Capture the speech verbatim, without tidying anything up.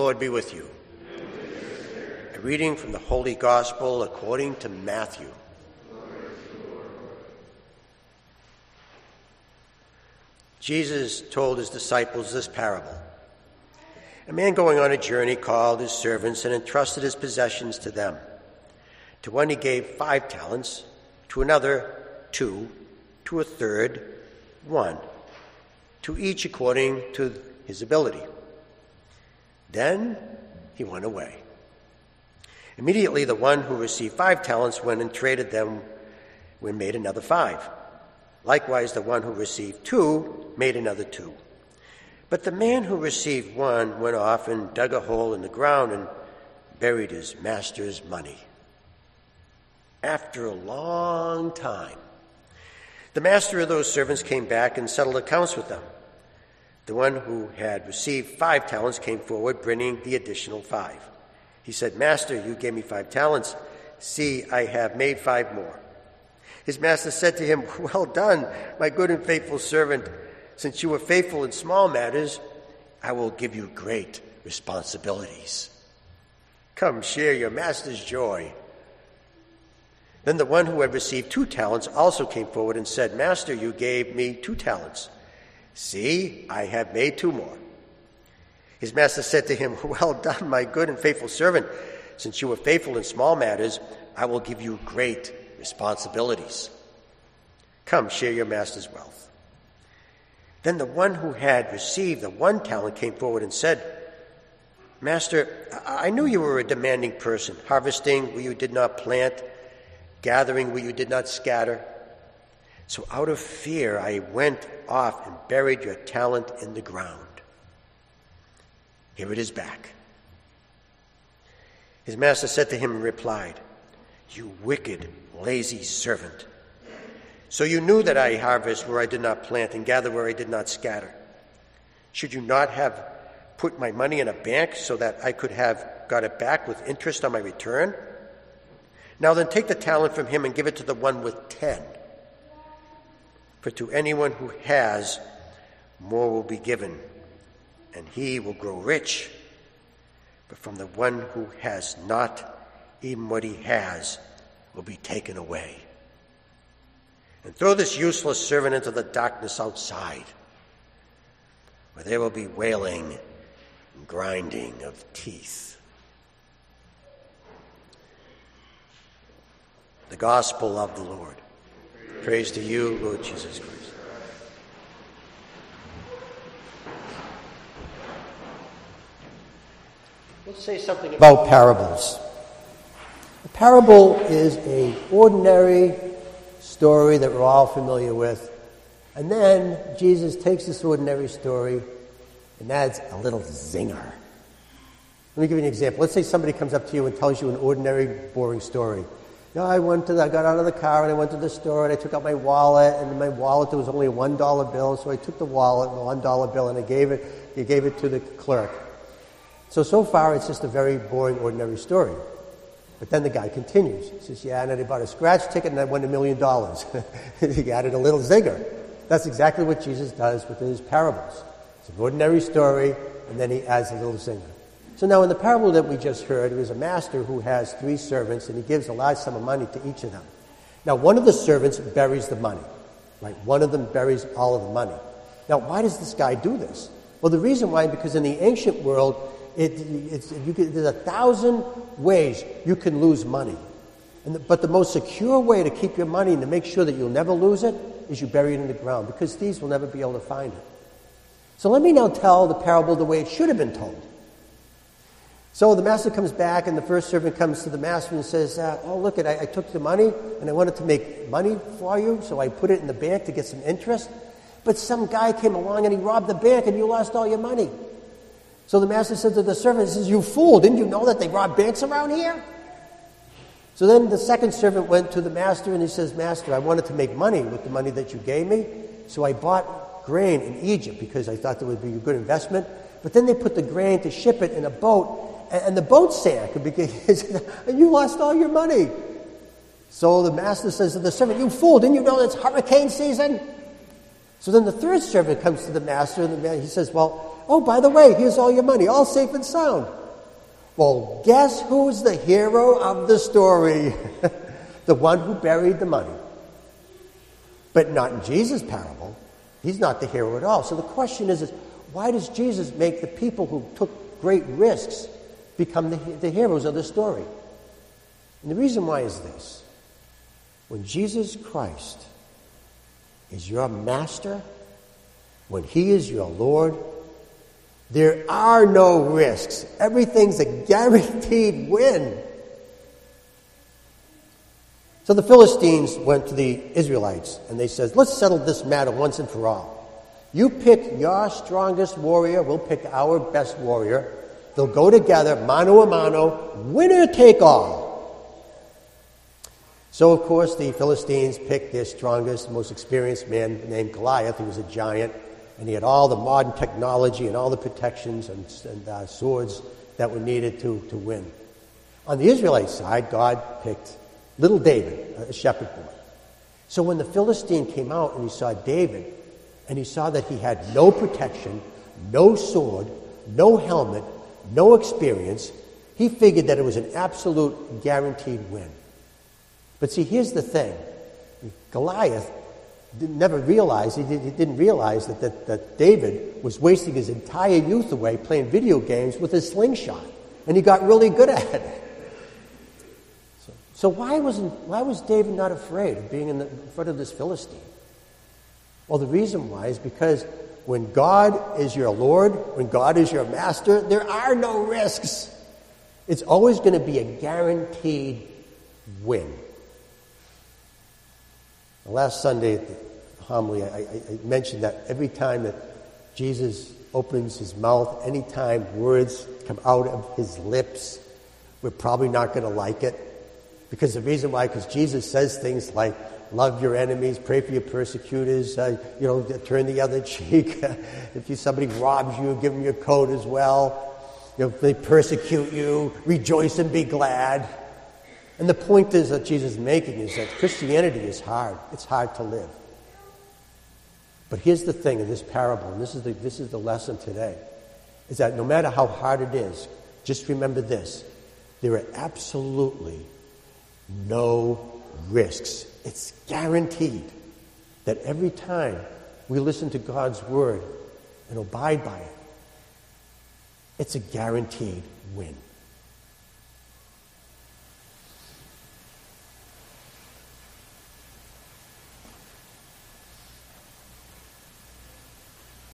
Lord be with you. And with your spirit. A reading from the Holy Gospel according to Matthew. Glory to you, Lord. Jesus told his disciples this parable. A man going on a journey called his servants and entrusted his possessions to them. To one he gave five talents, to another two, to a third one, to each according to his ability. Then he went away. Immediately the one who received five talents went and traded them and made another five. Likewise the one who received two made another two. But the man who received one went off and dug a hole in the ground and buried his master's money. After a long time, the master of those servants came back and settled accounts with them. The one who had received five talents came forward, bringing the additional five. He said, "Master, you gave me five talents. See, I have made five more." His master said to him, "Well done, my good and faithful servant. Since you were faithful in small matters, I will give you great responsibilities. Come, share your master's joy." Then the one who had received two talents also came forward and said, "Master, you gave me two talents. See, I have made two more." His master said to him, "Well done, my good and faithful servant. Since you were faithful in small matters, I will give you great responsibilities. Come, share your master's wealth." Then the one who had received the one talent came forward and said, "Master, I knew you were a demanding person, harvesting where you did not plant, gathering where you did not scatter. So out of fear I went off and buried your talent in the ground. Here it is back." His master said to him and replied, "You wicked, lazy servant. So you knew that I harvest where I did not plant and gather where I did not scatter. Should you not have put my money in a bank so that I could have got it back with interest on my return? Now then, take the talent from him and give it to the one with ten. For to anyone who has, more will be given, and he will grow rich. But from the one who has not, even what he has will be taken away. And throw this useless servant into the darkness outside, where there will be wailing and grinding of teeth." The Gospel of the Lord. Praise, Praise to you, Lord Jesus Christ. We'll say something about parables. A parable is an ordinary story that we're all familiar with. And then Jesus takes this ordinary story and adds a little zinger. Let me give you an example. Let's say somebody comes up to you and tells you an ordinary, boring story. No, I went to the, I got out of the car and I went to the store and I took out my wallet, and in my wallet there was only a one dollar bill, so I took the wallet and the one dollar bill and I gave it, you gave it to the clerk. So, so far it's just a very boring, ordinary story. But then the guy continues. He says, "Yeah, and I bought a scratch ticket and I won a million dollars." He added a little zinger. That's exactly what Jesus does with his parables. It's an ordinary story and then he adds a little zinger. So now in the parable that we just heard, there's a master who has three servants and he gives a large sum of money to each of them. Now one of the servants buries the money, right? One of them buries all of the money. Now why does this guy do this? Well, the reason why, because in the ancient world, it, it's, you could, there's a thousand ways you can lose money. And the, but the most secure way to keep your money and to make sure that you'll never lose it is you bury it in the ground, because thieves will never be able to find it. So let me now tell the parable the way it should have been told. So the master comes back, and the first servant comes to the master and says, uh, "Oh, look, I, I took the money, and I wanted to make money for you, so I put it in the bank to get some interest. But some guy came along, and he robbed the bank, and you lost all your money." So the master said to the servant, he says, "You fool, didn't you know that they rob banks around here?" So then the second servant went to the master, and he says, "Master, I wanted to make money with the money that you gave me, so I bought grain in Egypt because I thought that would be a good investment. But then they put the grain to ship it in a boat, and the boat sank, and you lost all your money." So the master says to the servant, "You fool, didn't you know it's hurricane season?" So then the third servant comes to the master, and the man, he says, "Well, Oh, by the way, here's all your money, all safe and sound. Well, guess who's the hero of the story? The one who buried the money. But not in Jesus' parable. He's not the hero at all. So the question is, is why does Jesus make the people who took great risks become the, the heroes of the story? And the reason why is this. When Jesus Christ is your master, when he is your Lord, there are no risks. Everything's a guaranteed win. So the Philistines went to the Israelites and they said, let's settle this matter once and for all. You pick your strongest warrior, we'll pick our best warrior. They'll go together, mano a mano, winner take all. So, of course, the Philistines picked their strongest, most experienced man named Goliath, who was a giant, and he had all the modern technology and all the protections and, and uh, swords that were needed to, to win. On the Israelite side, God picked little David, a shepherd boy. So when the Philistine came out and he saw David, and he saw that he had no protection, no sword, no helmet, no experience, he figured that it was an absolute guaranteed win. But see, here's the thing. Goliath did, never realized, he, did, he didn't realize that, that, that David was wasting his entire youth away playing video games with his slingshot. And he got really good at it. So, so why wasn't, why was David not afraid of being in, the, in front of this Philistine? Well, the reason why is because when God is your Lord, when God is your master, there are no risks. It's always going to be a guaranteed win. Last Sunday at the homily, I, I mentioned that every time that Jesus opens his mouth, any time words come out of his lips, we're probably not going to like it. Because the reason why, because Jesus says things like, love your enemies, pray for your persecutors, uh, you know, turn the other cheek. If you, somebody robs you, give them your coat as well. You know, if they persecute you, rejoice and be glad. And the point is that Jesus is making is that Christianity is hard. It's hard to live. But here's the thing in this parable, and this is the, this is the lesson today, is that no matter how hard it is, just remember this. There are absolutely no risks. It's guaranteed that every time we listen to God's word and abide by it, it's a guaranteed win.